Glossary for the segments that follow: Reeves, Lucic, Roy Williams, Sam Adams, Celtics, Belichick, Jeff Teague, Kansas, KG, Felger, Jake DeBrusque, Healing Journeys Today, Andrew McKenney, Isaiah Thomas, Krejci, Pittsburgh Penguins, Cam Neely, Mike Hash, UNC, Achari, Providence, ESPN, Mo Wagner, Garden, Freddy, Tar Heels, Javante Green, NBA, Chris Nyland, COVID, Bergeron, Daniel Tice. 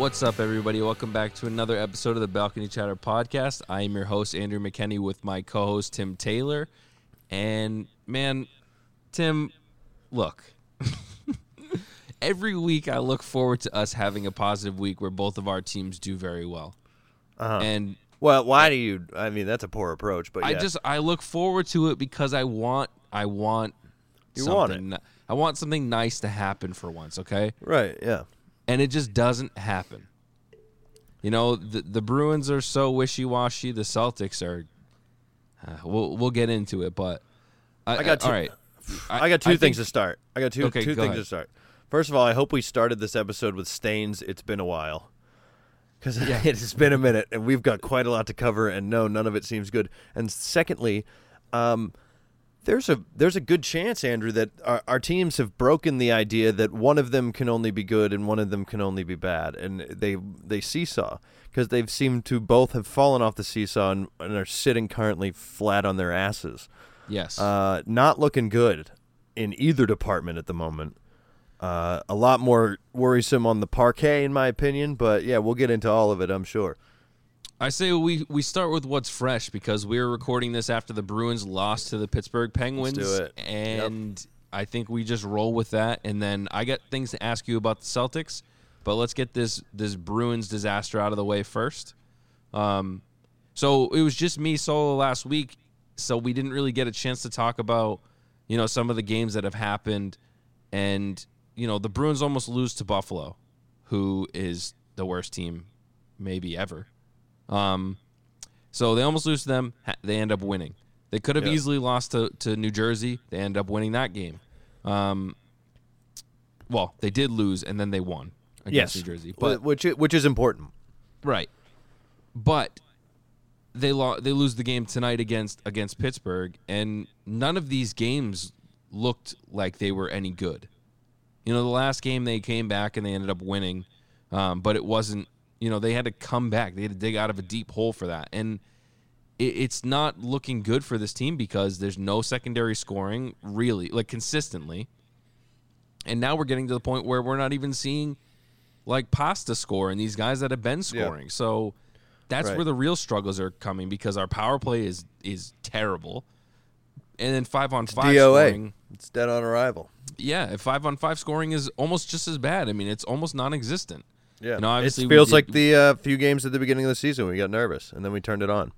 What's up, everybody? Welcome back to another episode of the Balcony Chatter Podcast. I am your host, Andrew McKenney, with my co-host, Tim Taylor. And, man, Tim, look. Every week I look forward to us having a positive week where both of our teams do very well. And well, why do you – I mean, that's a poor approach. But yeah. I look forward to it because I want you something. I want something nice to happen for once, okay? Right, yeah. And it just doesn't happen. You know, the Bruins are so wishy-washy. The Celtics are we'll get into it, but I got two, all right. I got two things to start. I got two things to start. First of all, I hope we started this episode with Stains. It's been a while. Because it has been a minute, and we've got quite a lot to cover, and no, none of it seems good. And secondly, there's a good chance, Andrew, that our teams have broken the idea that one of them can only be good and one of them can only be bad. And they seesaw, because they've seemed to both have fallen off the seesaw and are sitting currently flat on their asses. Yes. Not looking good in either department at the moment. A lot more worrisome on the parquet, in my opinion, but yeah, we'll get into all of it, I'm sure. I say we start with what's fresh, because we're recording this after the Bruins lost to the Pittsburgh Penguins. Let's do it. And yep. I think we just roll with that, and then I got things to ask you about the Celtics, but let's get this Bruins disaster out of the way first. So it was just me solo last week, so we didn't really get a chance to talk about, you know, some of the games that have happened. And you know, the Bruins almost lose to Buffalo, who is the worst team maybe ever. So they almost lose to them. They end up winning. They could have easily lost to New Jersey. They end up winning that game. Well, they did lose, and then they won against New Jersey. But, which is important. Right. But they lose the game tonight against Pittsburgh, and none of these games looked like they were any good. You know, the last game they came back and they ended up winning, but it wasn't, you know, they had to come back. They had to dig out of a deep hole for that. And it's not looking good for this team because there's no secondary scoring really, like consistently. And now we're getting to the point where we're not even seeing, like, Pasta score and these guys that have been scoring. Yeah. So that's right. Where the real struggles are coming, because our power play is terrible. And then 5-on-5 DOA. Scoring. It's dead on arrival. Yeah, 5-on-5 scoring is almost just as bad. I mean, it's almost non-existent. Yeah, and obviously it feels like the few games at the beginning of the season we got nervous, and then we turned it on.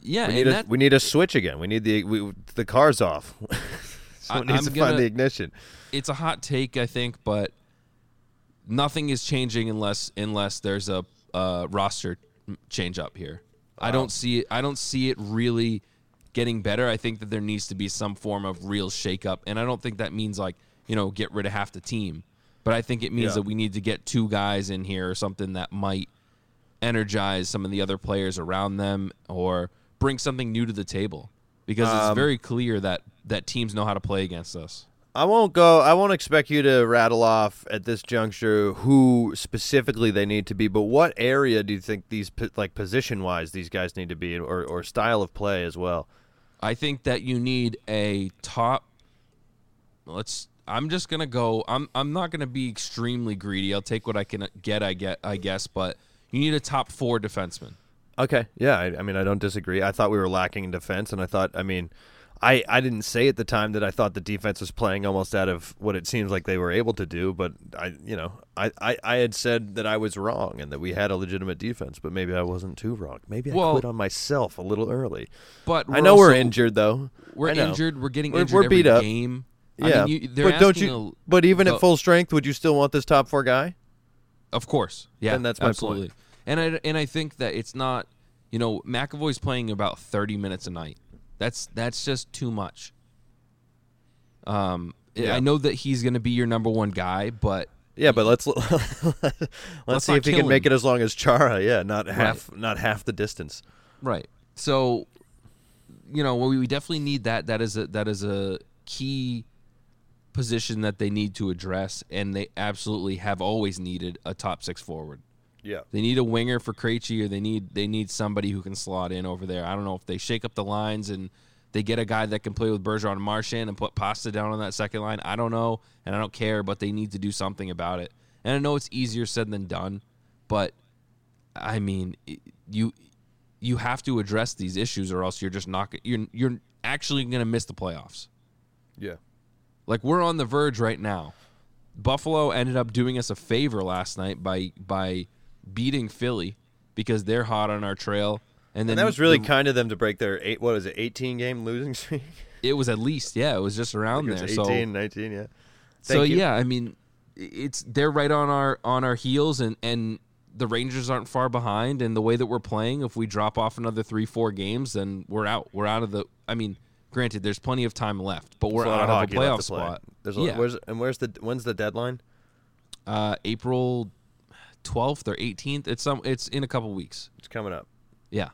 Yeah, we need a switch again. We need the car's off. Someone needs to find the ignition. It's a hot take, I think, but nothing is changing unless there's a roster change up here. Wow. I don't see it really getting better. I think that there needs to be some form of real shakeup, and I don't think that means, like, you know, get rid of half the team, but I think it means that we need to get two guys in here or something that might energize some of the other players around them or bring something new to the table, because it's very clear that teams know how to play against us. I won't expect you to rattle off at this juncture who specifically they need to be, but what area do you think these, like, position-wise, these guys need to be in, or style of play as well? I think that you need a top. I'm just gonna go. I'm not gonna be extremely greedy. I'll take what I can get. I guess, but you need a top four defenseman. Okay. Yeah. I mean, I don't disagree. I thought we were lacking in defense, and I thought. I mean, I didn't say at the time that I thought the defense was playing almost out of what it seems like they were able to do, but I had said that I was wrong and that we had a legitimate defense, but maybe I wasn't too wrong. Maybe I quit on myself a little early. But I know we're injured, though. We're injured. We're getting injured every game. Yeah, I mean, but even at full strength, would you still want this top four guy? Of course. Yeah, and that's absolutely. My point. And I think that it's not, you know, McAvoy's playing about 30 minutes a night. That's just too much. I know that he's going to be your number one guy, but let's see if he can make it as long as Chara. Yeah, not half the distance. Right. So, you know, we definitely need that. That is a key position that they need to address, and they absolutely have always needed a top six forward. Yeah, they need a winger for Krejci, or they need somebody who can slot in over there. I don't know if they shake up the lines and they get a guy that can play with Bergeron and Marchand and put Pasta down on that second line. I don't know, and I don't care, but they need to do something about it. And I know it's easier said than done, But, I mean, you have to address these issues, or else you're just not – you're actually going to miss the playoffs. Yeah. Like, we're on the verge right now. Buffalo ended up doing us a favor last night by beating Philly because they're hot on our trail. And then that was really kind of them to break their 18-game losing streak. It was at least, yeah. It was just around there. It was 18, 19, yeah. Yeah, I mean, they're right on our heels, and the Rangers aren't far behind. And the way that we're playing, if we drop off another 3-4 games, then we're out. We're out of the. I mean, granted, there's plenty of time left, but we're out of the playoff spot. When's the deadline? April 12th or 18th. It's in a couple weeks. It's coming up. Yeah.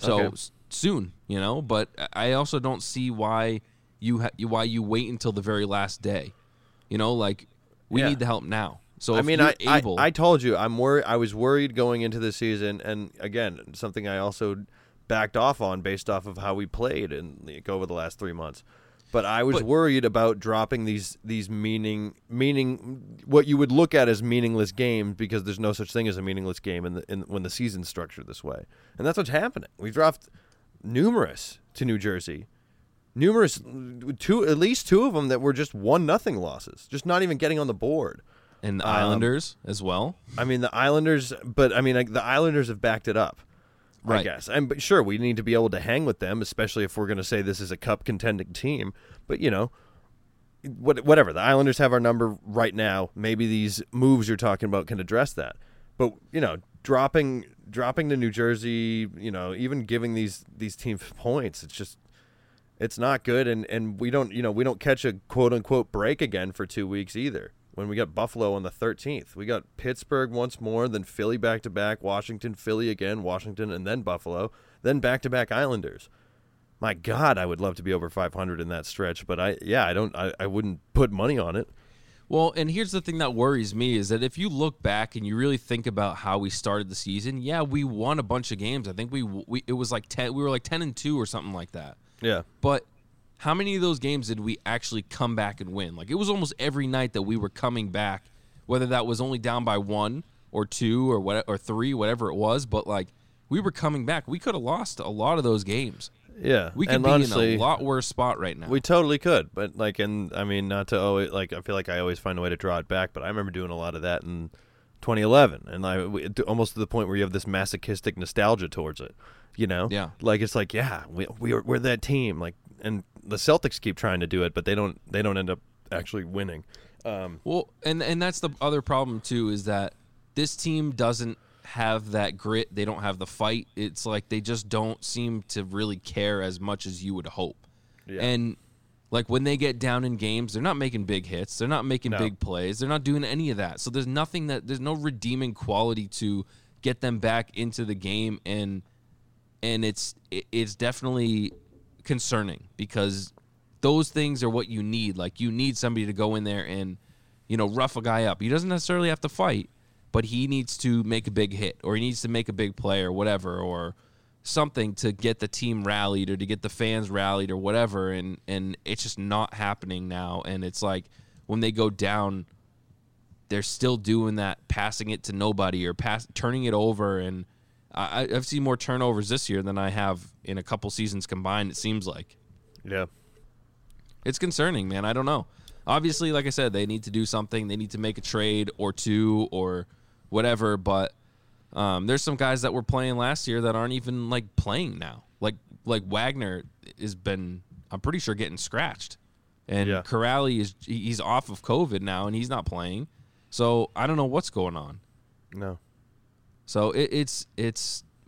So soon, you know. But I also don't see why you wait until the very last day. You know, like, we need the help now. So I mean, I told you I'm worried. I was worried going into the season, and again, something I also backed off on based off of how we played and like, over the last 3 months. But I was worried about dropping these meaning what you would look at as meaningless games, because there's no such thing as a meaningless game when the season's structured this way, and that's what's happening. We dropped numerous to New Jersey. At least two of them that were just 1-0 losses, just not even getting on the board. And the Islanders as well. I mean, the Islanders, but I mean, like, the Islanders have backed it up, right. I guess. And but sure, we need to be able to hang with them, especially if we're going to say this is a cup contending team. But you know, whatever. The Islanders have our number right now. Maybe these moves you're talking about can address that. But you know, dropping to New Jersey, you know, even giving these teams points, it's just. It's not good, and we don't catch a quote unquote break again for 2 weeks either. When we got Buffalo on the 13th, we got Pittsburgh once more, then Philly back to back, Washington, Philly again, Washington, and then Buffalo, then back to back Islanders. My God, I would love to be over 500 in that stretch, but I wouldn't put money on it. Well, and here's the thing that worries me is that if you look back and you really think about how we started the season, yeah, we won a bunch of games. I think we were like 10-2 or something like that. Yeah. But how many of those games did we actually come back and win? Like, it was almost every night that we were coming back, whether that was only down by 1 or 2 or 3, whatever it was. But, like, we were coming back. We could have lost a lot of those games. Yeah. We could be honestly, in a lot worse spot right now. We totally could. But, like, and I mean, not to always, like, I feel like I always find a way to draw it back, but I remember doing a lot of that in 2011, and almost to the point where you have this masochistic nostalgia towards it. You know, yeah, like it's like, yeah, we're that team, like, and the Celtics keep trying to do it, but they don't end up actually winning. Well, and that's the other problem too, is that this team doesn't have that grit. They don't have the fight. It's like they just don't seem to really care as much as you would hope. Yeah. And like when they get down in games, they're not making big hits. They're not making big plays. They're not doing any of that. So there's no redeeming quality to get them back into the game. And it's definitely concerning, because those things are what you need. Like, you need somebody to go in there and, you know, rough a guy up. He doesn't necessarily have to fight, but he needs to make a big hit, or he needs to make a big play or whatever, or something to get the team rallied or to get the fans rallied or whatever. And it's just not happening now. And it's like when they go down, they're still doing that, passing it to nobody or turning it over, and I've seen more turnovers this year than I have in a couple seasons combined, it seems like. Yeah. It's concerning, man. I don't know. Obviously, like I said, they need to do something. They need to make a trade or two or whatever, but there's some guys that were playing last year that aren't even, like, playing now. Like Wagner has been, I'm pretty sure, getting scratched. And Corrali, he's off of COVID now, and he's not playing. So I don't know what's going on. No. So it's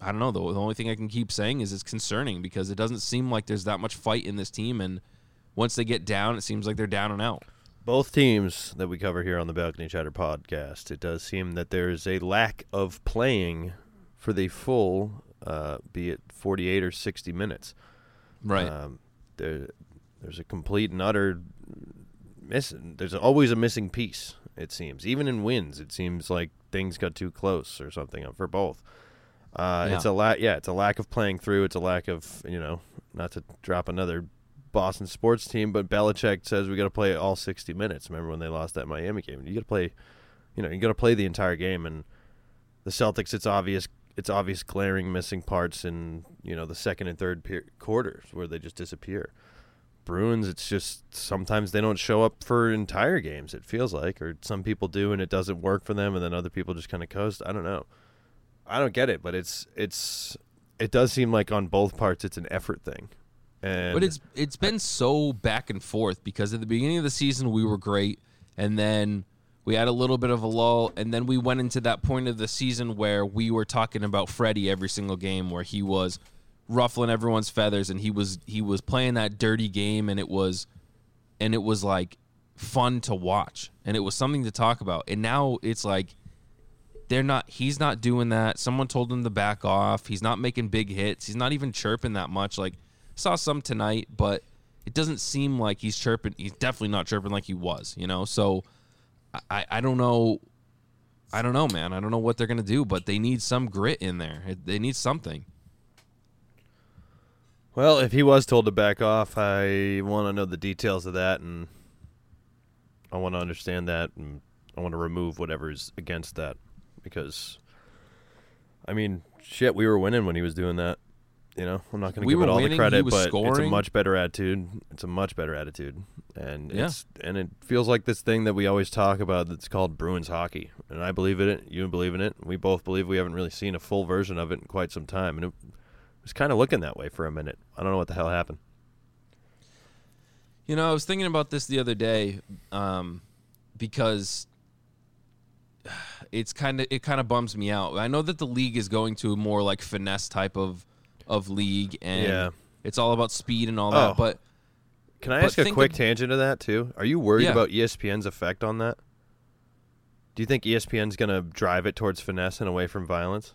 I don't know, the only thing I can keep saying is it's concerning, because it doesn't seem like there's that much fight in this team, and once they get down, it seems like they're down and out. Both teams that we cover here on the Balcony Chatter podcast, it does seem that there is a lack of playing for the full, be it 48 or 60 minutes. Right. There's a complete and utter missing. There's always a missing piece, it seems. Even in wins, it seems like things got too close or something for both. It's a lack of playing through. It's a lack of, you know, not to drop another Boston sports team, but Belichick says we got to play all 60 minutes. Remember when they lost that Miami game? You got to play you know, you got to play the entire game. And the Celtics, it's obvious glaring missing parts in, you know, the second and third quarters where they just disappear. Bruins, it's just sometimes they don't show up for entire games, it feels like, or some people do and it doesn't work for them, and then other people just kind of coast. I don't know. I don't get it, but it does seem like on both parts it's an effort thing. And but it's been so back and forth, because at the beginning of the season we were great, and then we had a little bit of a lull, and then we went into that point of the season where we were talking about Freddy every single game, where he was ruffling everyone's feathers, and he was playing that dirty game, and it was like fun to watch, and it was something to talk about. And now it's like he's not doing that. Someone told him to back off. He's not making big hits. He's not even chirping that much. Like, saw some tonight, but it doesn't seem like he's chirping. He's definitely not chirping like he was, you know? So I don't know. I don't know, man. I don't know what they're going to do, but they need some grit in there. They need something. Well, if he was told to back off, I want to know the details of that, and I want to understand that, and I want to remove whatever's against that, because, I mean, shit, we were winning when he was doing that. You know, I'm not going to give it all the credit, but scoring. It's a much better attitude. It's a much better attitude. And it feels like this thing that we always talk about that's called Bruins hockey. And I believe in it. You believe in it. We both believe we haven't really seen a full version of it in quite some time. And it was kind of looking that way for a minute. I don't know what the hell happened. You know, I was thinking about this the other day because it kind of bums me out. I know that the league is going to a more like finesse type of league, and it's all about speed and all that. But can I ask a quick tangent to that too? Are you worried about ESPN's effect on that? Do you think ESPN's going to drive it towards finesse and away from violence?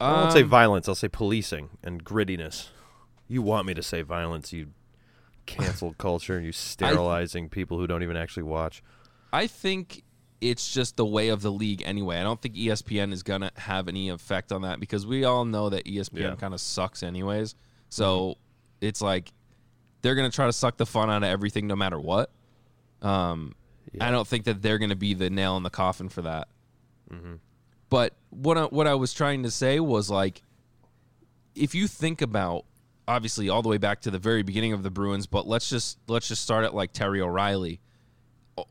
I won't say violence. I'll say policing and grittiness. You want me to say violence? You cancel culture and you sterilizing people who don't even actually watch. I think it's just the way of the league anyway. I don't think ESPN is going to have any effect on that, because we all know that ESPN kind of sucks anyways. So it's like they're going to try to suck the fun out of everything no matter what. I don't think that they're going to be the nail in the coffin for that. Mm-hmm. But what I was trying to say was, like, if you think about, obviously, all the way back to the very beginning of the Bruins, but let's just start at, like, Terry O'Reilly.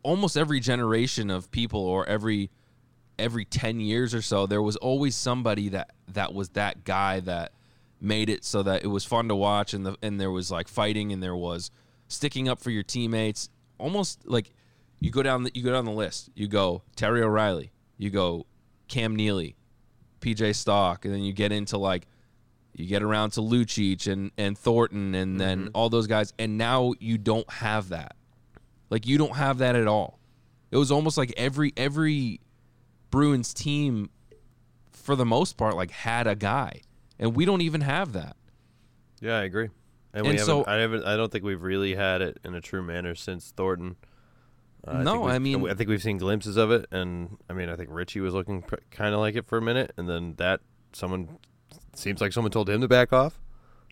Almost every generation of people, or every 10 years or so, there was always somebody that was that guy that made it so that it was fun to watch, and there was, like, fighting, and there was sticking up for your teammates. Almost like you go down the list. You go Terry O'Reilly, you go Cam Neely, PJ Stock, and then you get into, like, you get around to Lucic and Thornton, and then all those guys, and now you don't have that. Like, you don't have that at all. It was almost like every Bruins team, for the most part, like, had a guy, and we don't even have that. Yeah, I agree. I don't think we've really had it in a true manner since Thornton. I think we've seen glimpses of it, and I mean, I think Richie was looking kind of like it for a minute, and then someone told him to back off.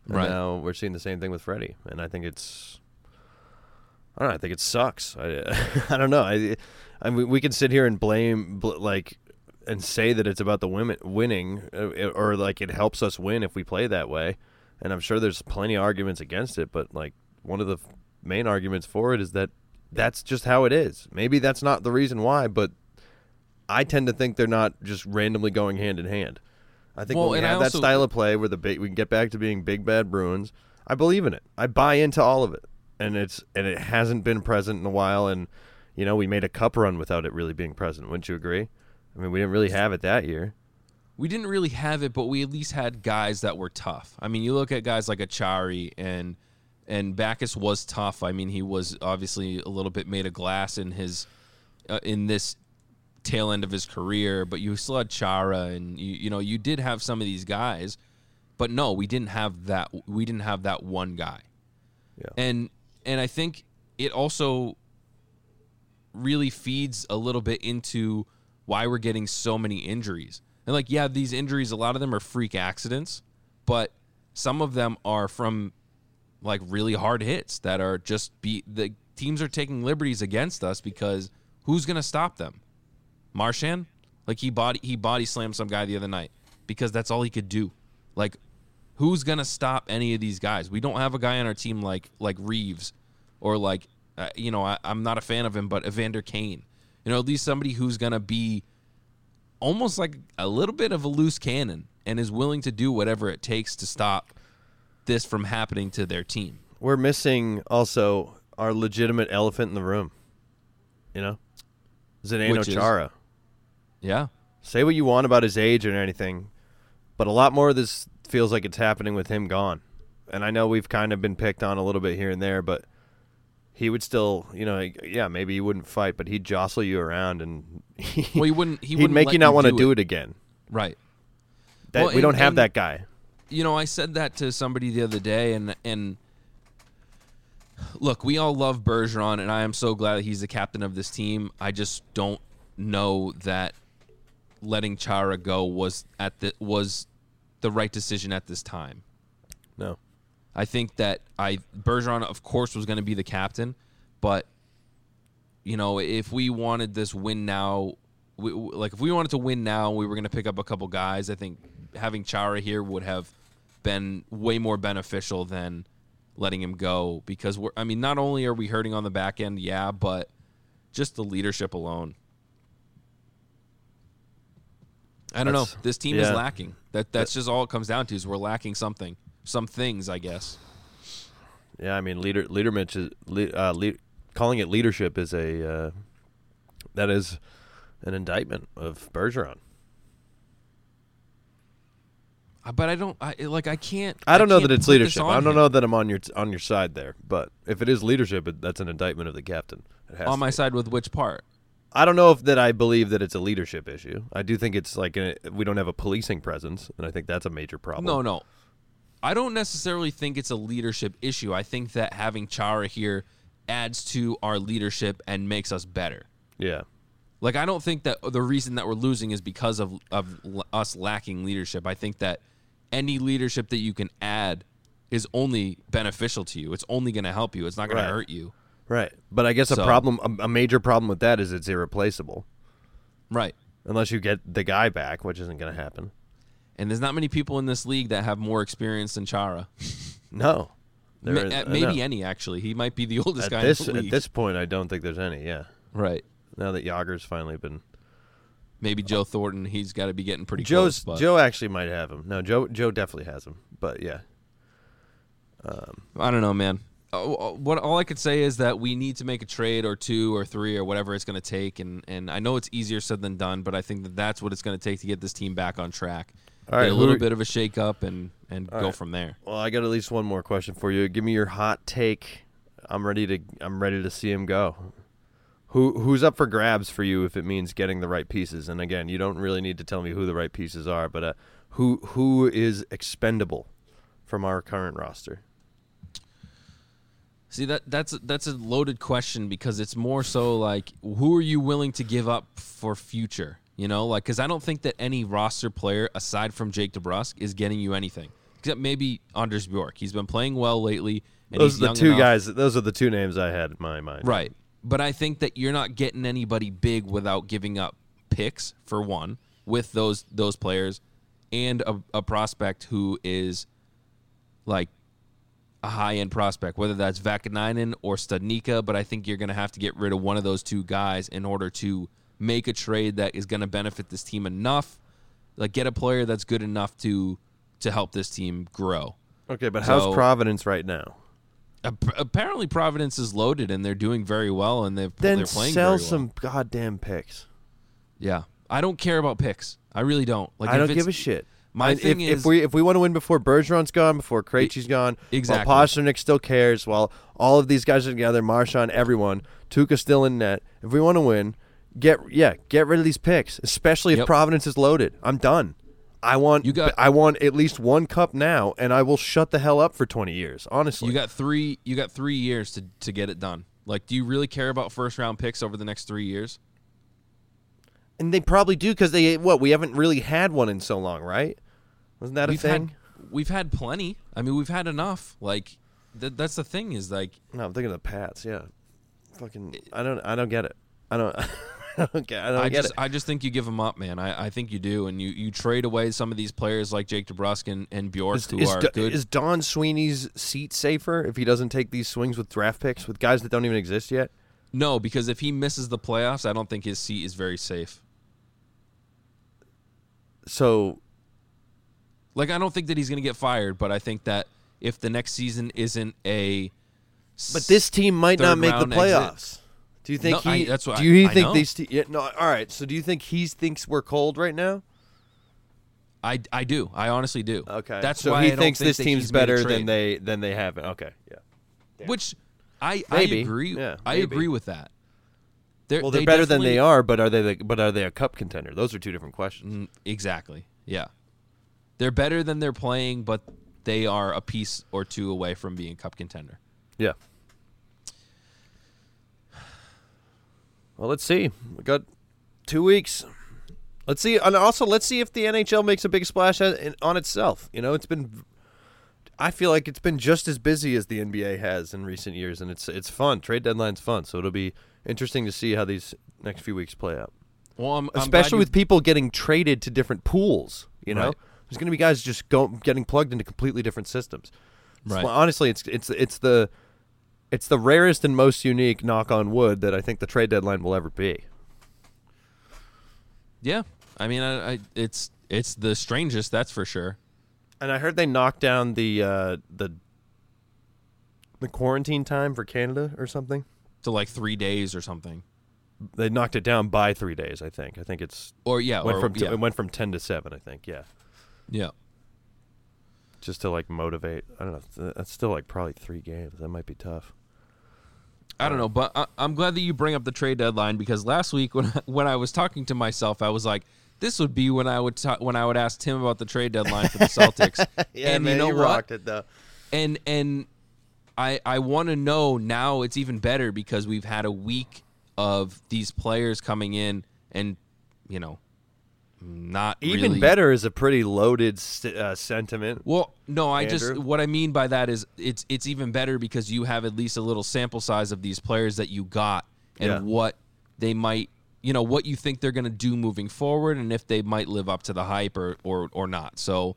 And right now, we're seeing the same thing with Freddie, and I think it's. I don't know, I think it sucks. I don't know. We can sit here and blame, like, and say that it's about the women winning, or, like, it helps us win if we play that way. And I'm sure there's plenty of arguments against it, but, like, one of the main arguments for it is that that's just how it is. Maybe that's not the reason why, but I tend to think they're not just randomly going hand in hand. I think when we have that style of play where we can get back to being big, bad Bruins, I believe in it. I buy into all of it. And it hasn't been present in a while, and, you know, we made a cup run without it really being present. Wouldn't you agree? I mean, we didn't really have it that year. We didn't really have it, but we at least had guys that were tough. I mean, you look at guys like Achari, and Backes was tough. I mean, he was obviously a little bit made of glass in his in this tail end of his career, but you still had Chara, and you know you did have some of these guys, but no, we didn't have that. We didn't have that one guy, And I think it also really feeds a little bit into why we're getting so many injuries. And, like, yeah, these injuries, a lot of them are freak accidents, but some of them are from, like, really hard hits that are just the teams are taking liberties against us, because who's going to stop them? Marchand, like he body slammed some guy the other night because that's all he could do. Like, who's gonna stop any of these guys? We don't have a guy on our team like Reeves or like I'm not a fan of him, but Evander Kane. You know, at least somebody who's gonna be almost like a little bit of a loose cannon and is willing to do whatever it takes to stop this from happening to their team. We're missing also our legitimate elephant in the room. You know, Zanano Chara. Yeah. Say what you want about his age and anything, but a lot more of this feels like it's happening with him gone. And I know we've kind of been picked on a little bit here and there, but he would still, maybe he wouldn't fight, but he'd jostle you around and he'd make you not want to do it again. Right. We don't have that guy. You know, I said that to somebody the other day, and look, we all love Bergeron, and I am so glad that he's the captain of this team. I just don't know that letting Chara go was the right decision at this time. No. I think that Bergeron, of course, was going to be the captain, but, you know, if we wanted this win now, if we wanted to win now, we were going to pick up a couple guys. I think having Chara here would have been way more beneficial than letting him go because not only are we hurting on the back end, but just the leadership alone. I don't know. This team is lacking. That's just all it comes down to is we're lacking something, some things, I guess. Yeah, I mean, calling it leadership is that is an indictment of Bergeron. But I don't know that it's leadership. I don't know that I'm on your side there. But if it is leadership, that's an indictment of the captain. It has on my side with which part? I don't know if that I believe that it's a leadership issue. I do think it's like we don't have a policing presence, and I think that's a major problem. No. I don't necessarily think it's a leadership issue. I think that having Chara here adds to our leadership and makes us better. Yeah. Like, I don't think that the reason that we're losing is because of us lacking leadership. I think that any leadership that you can add is only beneficial to you. It's only going to help you. It's not going to hurt you. Right. But I guess a major problem with that is it's irreplaceable. Right. Unless you get the guy back, which isn't going to happen. And there's not many people in this league that have more experience than Chara. No. Maybe any, actually. He might be the oldest guy in the league. At this point, I don't think there's any, yeah. Right. Now that Yager's finally been... Maybe Joe Thornton, he's got to be getting pretty close. Joe actually might have him. No, Joe definitely has him. But, yeah. I don't know, man. All I could say is that we need to make a trade or two or three or whatever it's going to take. And I know it's easier said than done, but I think that that's what it's going to take to get this team back on track. All right, get a little bit of a shake-up and go from there. Well, I got at least one more question for you. Give me your hot take. I'm ready to see him go. Who's up for grabs for you if it means getting the right pieces? And again, you don't really need to tell me who the right pieces are, but who is expendable from our current roster? See, that's a loaded question because it's more so like who are you willing to give up for future? You know, like because I don't think that any roster player aside from Jake DeBrusque is getting you anything except maybe Anders Bjork. He's been playing well lately. And Those are the two names I had in my mind. Right. But I think that you're not getting anybody big without giving up picks, for one, with those players and a prospect who is like a high-end prospect, whether that's Vakanainen or Studnicka. But I think you're going to have to get rid of one of those two guys in order to make a trade that is going to benefit this team enough, like get a player that's good enough to help this team grow. Okay, but how's Providence right now? Apparently Providence is loaded and they're doing very well and they're playing very well. Then sell some goddamn picks. Yeah. I don't care about picks. I really don't. Like, I don't give a shit. If we want to win before Bergeron's gone, before Krejci's gone, exactly. While Pasternak still cares, while all of these guys are together, Marchand, everyone, Tuukka's still in net, if we want to win, get rid of these picks, especially if Providence is loaded. I'm done. I want at least one cup now, and I will shut the hell up for 20 years, honestly. You got three years to get it done. Like, do you really care about first-round picks over the next 3 years? And they probably do because we haven't really had one in so long, right? Wasn't that a thing? We've had plenty. I mean, we've had enough. Like, that's the thing is, like... No, I'm thinking of the Pats, yeah. Fucking... I don't get it. I don't... I don't get it. I just think you give them up, man. I think you do, and you trade away some of these players like Jake DeBrusque and Bjork, who are good. Is Don Sweeney's seat safer if he doesn't take these swings with draft picks with guys that don't even exist yet? No, because if he misses the playoffs, I don't think his seat is very safe. So, like, I don't think that he's going to get fired, but I think that if the next season isn't a, but this team might not make the playoffs. Exit. Do you think all right. So do you think he thinks we're cold right now? I do. I honestly do. Okay. That's so why he thinks this team's better than they have. Okay. Yeah. Damn. Which I agree. Yeah, I agree with that. They're better than they are, but are they a cup contender? Those are two different questions. Exactly. Yeah. They're better than they're playing, but they are a piece or two away from being a cup contender. Yeah. Well, let's see. We got 2 weeks. Let's see, and also let's see if the NHL makes a big splash on itself. You know, I feel like it's been just as busy as the NBA has in recent years, and it's fun. Trade deadline's fun, so it'll be interesting to see how these next few weeks play out. Well, especially with people getting traded to different pools. You know, right. There's going to be guys just getting plugged into completely different systems. Right. So, honestly, it's the rarest and most unique, knock on wood, that I think the trade deadline will ever be. Yeah, I mean, it's the strangest, that's for sure. And I heard they knocked down the quarantine time for Canada or something to like 3 days or something. They knocked it down by 3 days, I think. I think it's it went from 10 to 7. I think, yeah. Yeah. Just to like motivate, I don't know. That's still like probably 3 games. That might be tough. I don't know, but I'm glad that you bring up the trade deadline, because last week when I was talking to myself, I was like, this would be when I would ask Tim about the trade deadline for the Celtics. Yeah, and man, you know you rocked it though. And I want to know now. It's even better because we've had a week of these players coming in, and you know, not even really. Better is a pretty loaded sentiment. Well, no, what I mean by that is it's even better because you have at least a little sample size of these players that you got and what they might, you know, what you think they're going to do moving forward and if they might live up to the hype or not. So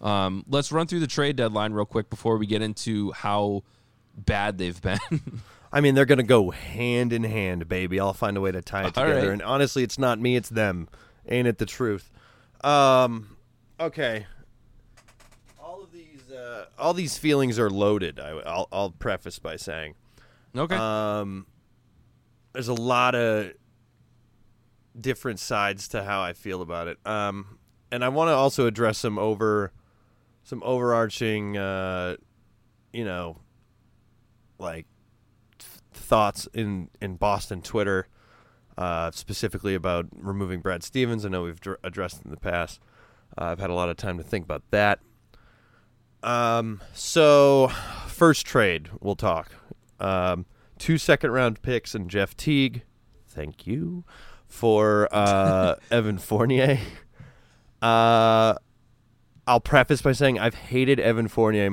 let's run through the trade deadline real quick before we get into how bad they've been. I mean, they're going to go hand in hand, baby. I'll find a way to tie it together. Right. And honestly, it's not me, it's them. Ain't it the truth? Okay. All these feelings are loaded. I'll preface by saying, okay. There's a lot of different sides to how I feel about it. And I want to also address some overarching, you know, like thoughts in Boston Twitter. Specifically about removing Brad Stevens. I know we've addressed in the past. I've had a lot of time to think about that. So, first trade, we'll talk. 2 second-round picks and Jeff Teague. Thank you. For Evan Fournier. I'll preface by saying I've hated Evan Fournier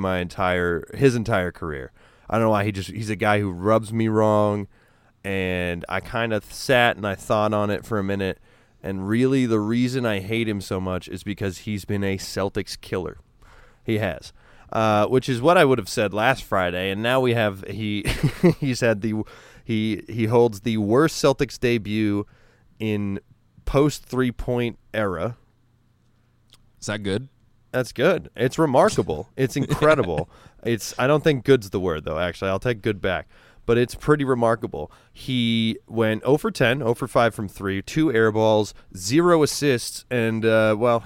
his entire career. I don't know why. He's a guy who rubs me wrong. And I kind of sat and I thought on it for a minute. And really the reason I hate him so much is because he's been a Celtics killer. He has. Which is what I would have said last Friday. And now we have he holds the worst Celtics debut in post 3-point era. Is that good? That's good. It's remarkable. It's incredible. I don't think good's the word though, actually. I'll take good back. But it's pretty remarkable. He went 0 for 10, 0 for 5 from 3, 2 air balls, 0 assists, and, he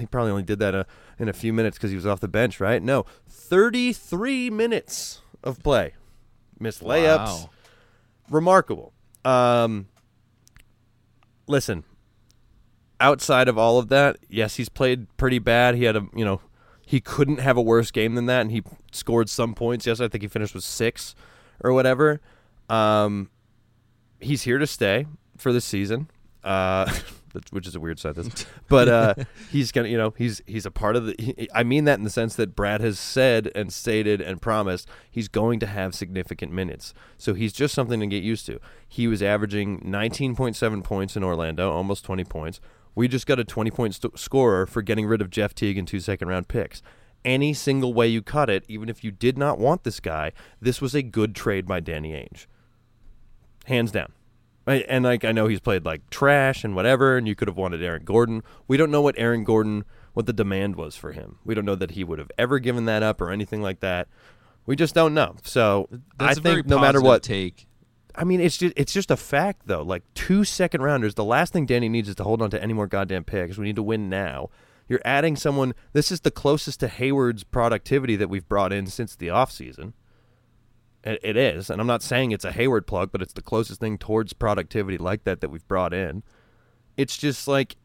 probably only did that in a few minutes because he was off the bench, right? No, 33 minutes of play. Missed layups. Wow. Remarkable. Listen, outside of all of that, yes, he's played pretty bad. He had he couldn't have a worse game than that, and he scored some points. Yes, I think he finished with 6 or whatever. He's here to stay for this season. which is a weird sentence. But he's gonna, you know, he's a part of the. I mean that in the sense that Brad has said and stated and promised he's going to have significant minutes. So he's just something to get used to. He was averaging 19.7 points in Orlando, almost 20 points. We just got a 20-point scorer for getting rid of Jeff Teague and 2 second-round picks. Any single way you cut it, even if you did not want this guy, this was a good trade by Danny Ainge. Hands down. And like I know he's played like trash and whatever, and you could have wanted Aaron Gordon. We don't know what Aaron Gordon, what the demand was for him. We don't know that he would have ever given that up or anything like that. We just don't know. So I think no matter what take. I mean, it's just a fact though. Like 2 second-rounders, the last thing Danny needs is to hold on to any more goddamn picks. We need to win now. You're adding someone. This is the closest to Hayward's productivity that we've brought in since the offseason. It is, and I'm not saying it's a Hayward plug, but it's the closest thing towards productivity like that that we've brought in. It's just like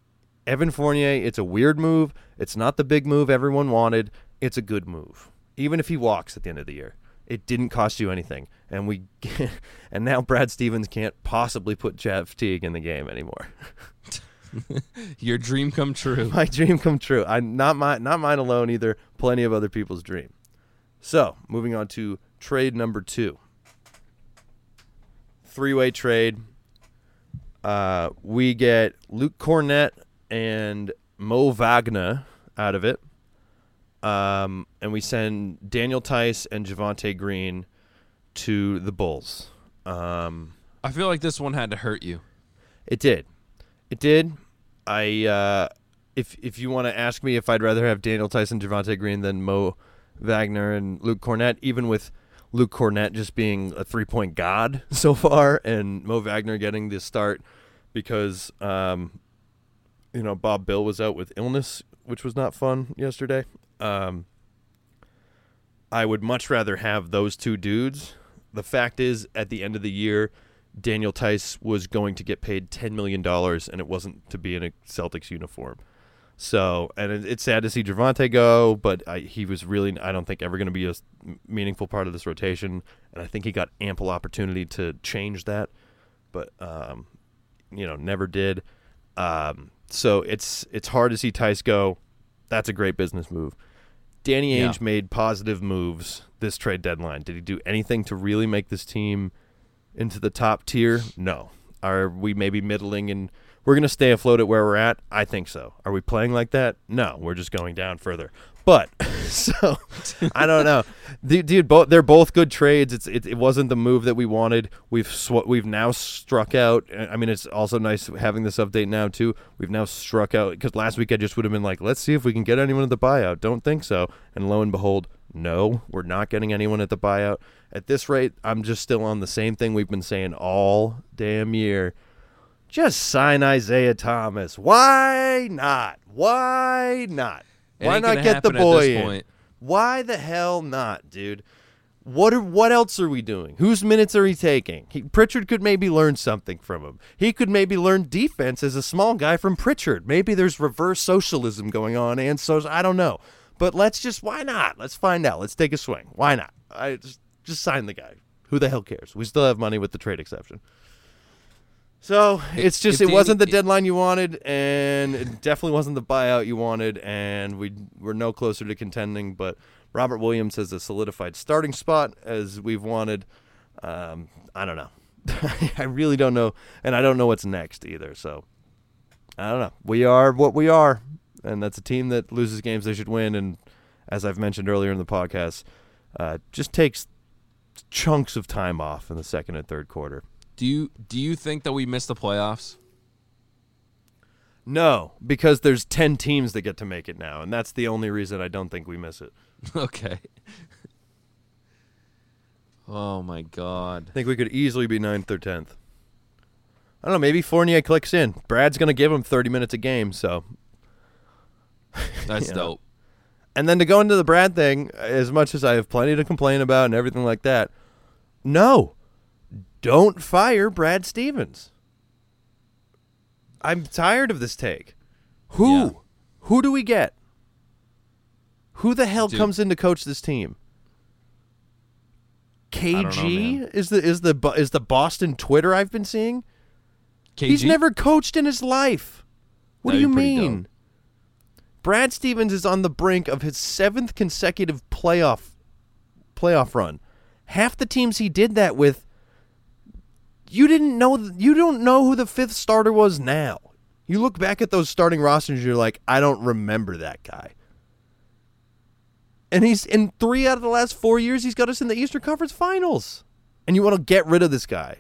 Evan Fournier, it's a weird move. It's not the big move everyone wanted. It's a good move. Even if he walks at the end of the year, it didn't cost you anything. And and now Brad Stevens can't possibly put Jeff Teague in the game anymore. Your dream come true. My dream come true. Not mine alone either. Plenty of other people's dream. So moving on to trade number 2. 3-way trade. We get Luke Cornett and Mo Wagner out of it. And we send Daniel Tice and Javante Green to the Bulls. I feel like this one had to hurt you. It did. It did. If you want to ask me if I'd rather have Daniel Tice and Javante Green than Mo Wagner and Luke Cornett, even with Luke Cornett just being a three-point god so far and Mo Wagner getting the start because, you know, Bob Bill was out with illness, which was not fun yesterday. I would much rather have those two dudes. The fact is, at the end of the year, Daniel Tice was going to get paid $10 million, and it wasn't to be in a Celtics uniform. So, and it's sad to see Javante go, but he was really, I don't think, ever going to be a meaningful part of this rotation. And I think he got ample opportunity to change that, but, you know, never did. So it's hard to see Tice go. That's a great business move. Danny Ainge made positive moves this trade deadline. Did he do anything to really make this team into the top tier? No. Are we maybe middling and... We're going to stay afloat at where we're at? I think so. Are we playing like that? No, we're just going down further. But, so, I don't know. Dude, they're both good trades. It wasn't the move that we wanted. We've now struck out. I mean, it's also nice having this update now, too. We've now struck out, because last week I just would have been like, let's see if we can get anyone at the buyout. Don't think so. And lo and behold, no, we're not getting anyone at the buyout. At this rate, I'm just still on the same thing we've been saying all damn year. Just sign Isaiah Thomas. Why not? Why not? Why not get the boy in? Why the hell not, dude? What else are we doing? Whose minutes are he taking? Pritchard could maybe learn something from him. He could maybe learn defense as a small guy from Pritchard. Maybe there's reverse socialism going on, and so I don't know. But let's just, why not? Let's find out. Let's take a swing. Why not? I just sign the guy. Who the hell cares? We still have money with the trade exception. So it's just it wasn't the deadline you wanted, and it definitely wasn't the buyout you wanted, and we're no closer to contending. But Robert Williams has a solidified starting spot as we've wanted. I don't know. I really don't know, and I don't know what's next either. So I don't know. We are what we are, and that's a team that loses games they should win. And as I've mentioned earlier in the podcast, just takes chunks of time off in the second and third quarter. Do you think that we missed the playoffs? No, because there's 10 teams that get to make it now, and that's the only reason I don't think we miss it. Okay. Oh, my God. I think we could easily be 9th or 10th. I don't know, maybe Fournier clicks in. Brad's going to give him 30 minutes a game, so. That's dope. And then to go into the Brad thing, as much as I have plenty to complain about and everything like that, no. Don't fire Brad Stevens. I'm tired of this take. Who do we get? Who the hell comes in to coach this team? KG is the Boston Twitter I've been seeing. KG? He's never coached in his life. What do you mean? Brad Stevens is on the brink of his seventh consecutive playoff run. Half the teams he did that with, you don't know who the fifth starter was now. You look back at those starting rosters, you're like, I don't remember that guy. And he's in 3 out of the last 4 years, he's got us in the Eastern Conference Finals. And you want to get rid of this guy?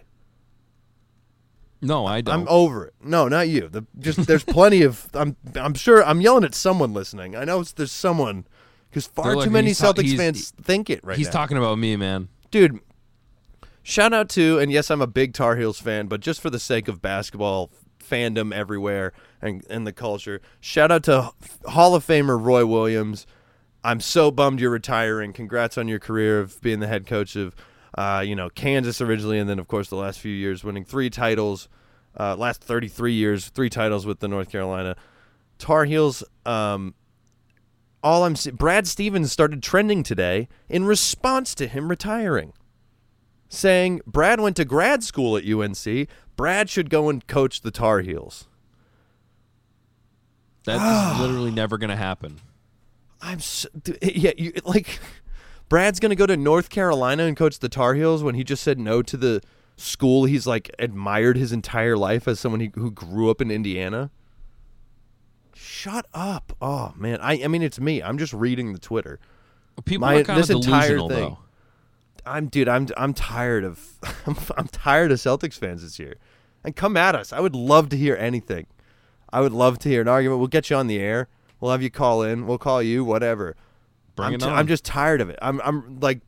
No, I don't. I'm over it. No, not you. There's plenty of. I'm sure I'm yelling at someone listening. I know there's someone, because far too many Celtics fans think it right now. He's talking about me, man. Dude, shout out to, and yes, I'm a big Tar Heels fan, but just for the sake of basketball fandom everywhere and the culture, shout out to Hall of Famer Roy Williams. I'm so bummed you're retiring. Congrats on your career of being the head coach of Kansas originally, and then, of course, the last few years winning 3 titles, last 33 years, 3 titles with the North Carolina Tar Heels. Brad Stevens started trending today in response to him retiring, saying Brad went to grad school at UNC. Brad should go and coach the Tar Heels. That's literally never going to happen. Brad's going to go to North Carolina and coach the Tar Heels when he just said no to the school he's, admired his entire life as someone who grew up in Indiana? Shut up. Oh, man. I mean, it's me. I'm just reading the Twitter. People are kind of delusional, though. I'm tired of Celtics fans this year. And come at us. I would love to hear anything. I would love to hear an argument. We'll get you on the air. We'll have you call in. We'll call you, whatever. I'm just tired of it. I'm like,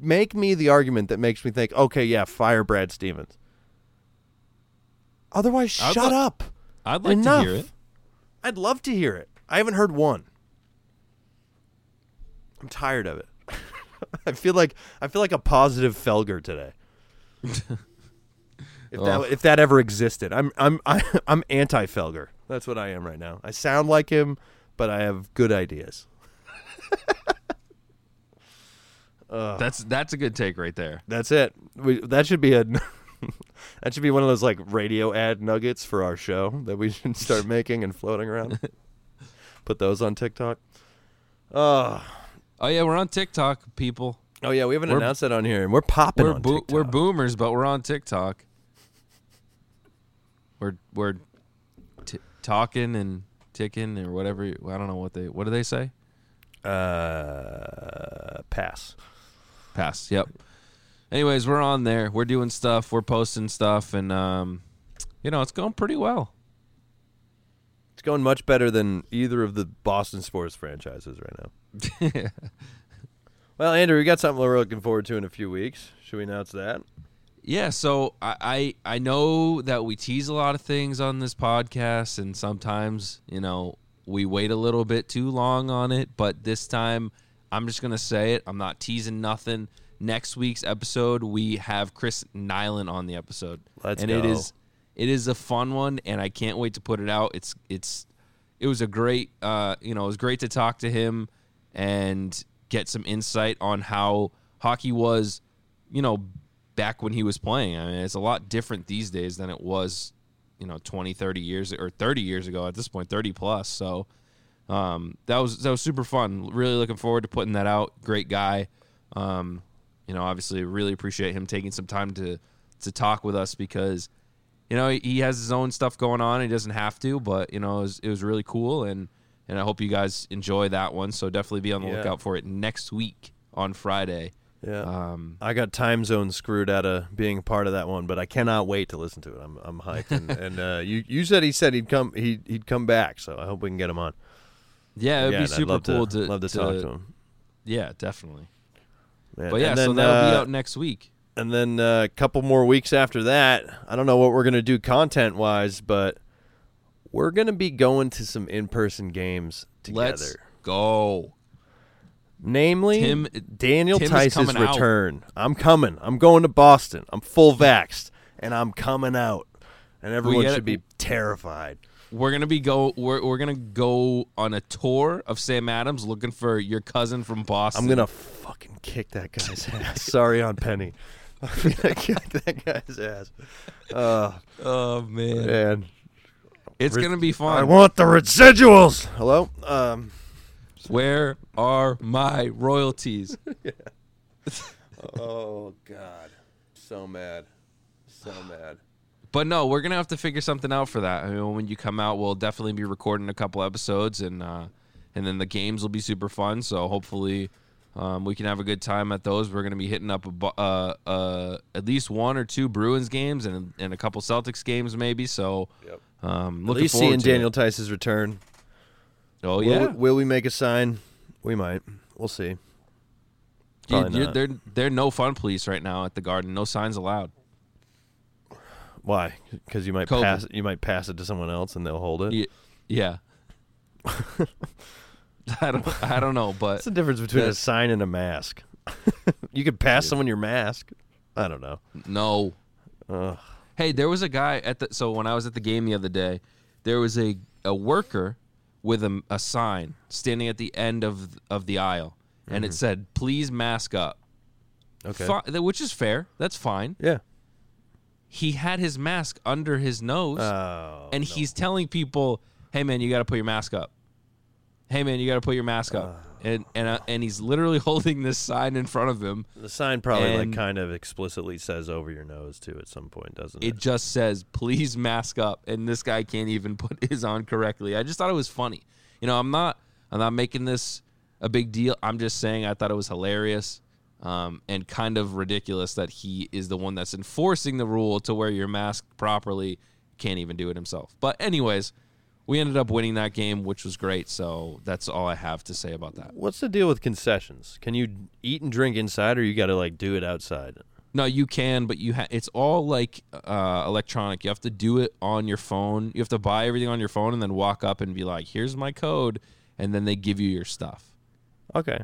make me the argument that makes me think, okay, yeah, fire Brad Stevens. Otherwise, shut up. I'd like to hear it. I'd love to hear it. I haven't heard one. I'm tired of it. I feel like a positive Felger today. If that ever existed, I'm anti-Felger. That's what I am right now. I sound like him, but I have good ideas. That's a good take right there. That's it. That should be one of those radio ad nuggets for our show that we should start making and floating around. Put those on TikTok. Oh yeah, we're on TikTok, people. Oh yeah, we haven't announced that on here, and we're popping on TikTok. We're boomers, but we're on TikTok. We're talking and ticking or whatever. I don't know what do they say. Pass. Yep. Anyways, we're on there. We're doing stuff. We're posting stuff, and it's going pretty well. It's going much better than either of the Boston sports franchises right now. Well, Andrew, we got something we're looking forward to in a few weeks. Should we announce that? Yeah. So I know that we tease a lot of things on this podcast, and sometimes we wait a little bit too long on it, but this time I'm just going to say it. I'm not teasing nothing. Next week's episode, we have Chris Nyland on the episode. Let's go. It is a fun one, and I can't wait to put it out. It was a great, it was great to talk to him and get some insight on how hockey was, back when he was playing. I mean, it's a lot different these days than it was 20, 30 years or 30 years ago at this point, 30 plus. So that was super fun. Really looking forward to putting that out. Great guy. Obviously really appreciate him taking some time to talk with us because, he has his own stuff going on. He doesn't have to, but, it was really cool. And I hope you guys enjoy that one. So definitely be on the lookout for it next week on Friday. Yeah, I got time zone screwed out of being a part of that one, but I cannot wait to listen to it. I'm hyped, and you said he'd come back, so I hope we can get him on. Yeah, it'd be super cool to talk to him. Yeah, definitely. Man. But yeah, so that'll be out next week, and then a couple more weeks after that. I don't know what we're gonna do content wise, but we're gonna be going to some in-person games together. Let's go. Namely, Daniel Tice's return. Out. I'm coming. I'm going to Boston. I'm full vaxxed, and I'm coming out. And everyone should be terrified. We're gonna go on a tour of Sam Adams looking for your cousin from Boston. I'm gonna fucking kick that guy's ass. Sorry on Penny. I'm gonna kick that guy's ass. Oh man. It's going to be fun. I want the residuals. Hello? Where are my royalties? Yeah. Oh, God. So mad. So mad. But, no, we're going to have to figure something out for that. I mean, when you come out, we'll definitely be recording a couple episodes, and then the games will be super fun. So, hopefully, we can have a good time at those. We're going to be hitting up at least one or two Bruins games and a couple Celtics games maybe. So, yep. Looking forward to seeing Daniel Tice's return. Oh, yeah. Will we make a sign? We might. We'll see. They're no fun police right now at the Garden. No signs allowed. Why? Because you might COVID. pass it to someone else and they'll hold it. Yeah. I don't know, but what's the difference between a sign and a mask? You could pass someone your mask. I don't know. No. Hey, there was a guy so when I was at the game the other day, there was a worker with a sign standing at the end of the aisle, mm-hmm. and it said, "Please mask up." Okay. Which is fair. That's fine. Yeah. He had his mask under his nose, he's telling people, "Hey, man, you got to put your mask up. Hey, man, you got to put your mask up." And he's literally holding this sign in front of him. The sign probably kind of explicitly says over your nose, too, at some point, doesn't it? It just says, "Please mask up," and this guy can't even put his on correctly. I just thought it was funny. You know, I'm not making this a big deal. I'm just saying I thought it was hilarious. And kind of ridiculous that he is the one that's enforcing the rule to wear your mask properly. Can't even do it himself. But anyways, we ended up winning that game, which was great. So that's all I have to say about that. What's the deal with concessions? Can you eat and drink inside, or you got to do it outside? No, you can, but it's all electronic. You have to do it on your phone. You have to buy everything on your phone and then walk up and be like, "Here's my code," and then they give you your stuff. Okay.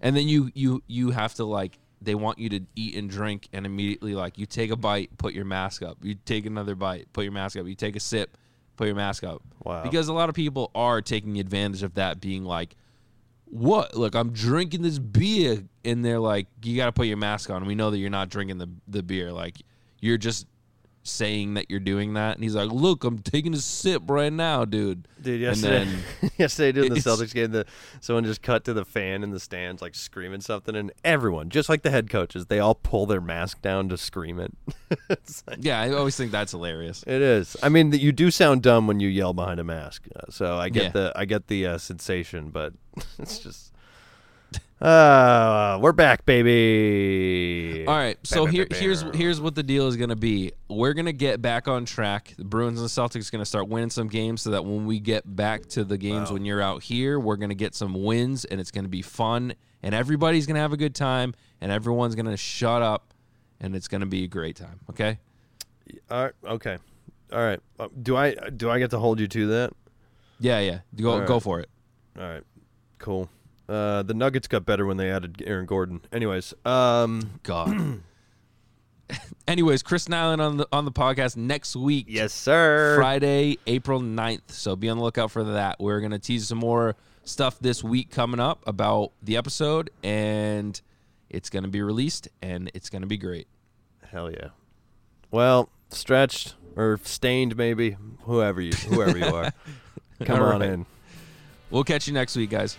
And then you have to, they want you to eat and drink, and immediately, you take a bite, put your mask up. You take another bite, put your mask up. You take a sip, put your mask up. Wow. Because a lot of people are taking advantage of that, being like, "What? Look, I'm drinking this beer," and they're like, "You got to put your mask on. We know that you're not drinking the beer. You're just saying that you're doing that." And he's like, "Look, I'm taking a sip right now, dude." Dude, yesterday during the Celtics game, someone just cut to the fan in the stands, screaming something, and everyone, just like the head coaches, they all pull their mask down to scream it. Yeah, I always think that's hilarious. It is. I mean, you do sound dumb when you yell behind a mask, so I get the sensation, but it's just. We're back, baby. All right, so here's what the deal is going to be. We're going to get back on track. The Bruins and the Celtics are going to start winning some games so that when we get back to the games when you're out here, we're going to get some wins, and it's going to be fun, and everybody's going to have a good time, and everyone's going to shut up, and it's going to be a great time, okay? Okay. All right. Do I get to hold you to that? Yeah. Go for it. All right, cool. The Nuggets got better when they added Aaron Gordon. Anyways, God. Anyways, Chris Nyland on the podcast next week. Yes, sir. Friday, April 9th. So be on the lookout for that. We're gonna tease some more stuff this week coming up about the episode, and it's gonna be released, and it's gonna be great. Hell yeah. Well, stretched or stained, maybe. Whoever you are, come on in. We'll catch you next week, guys.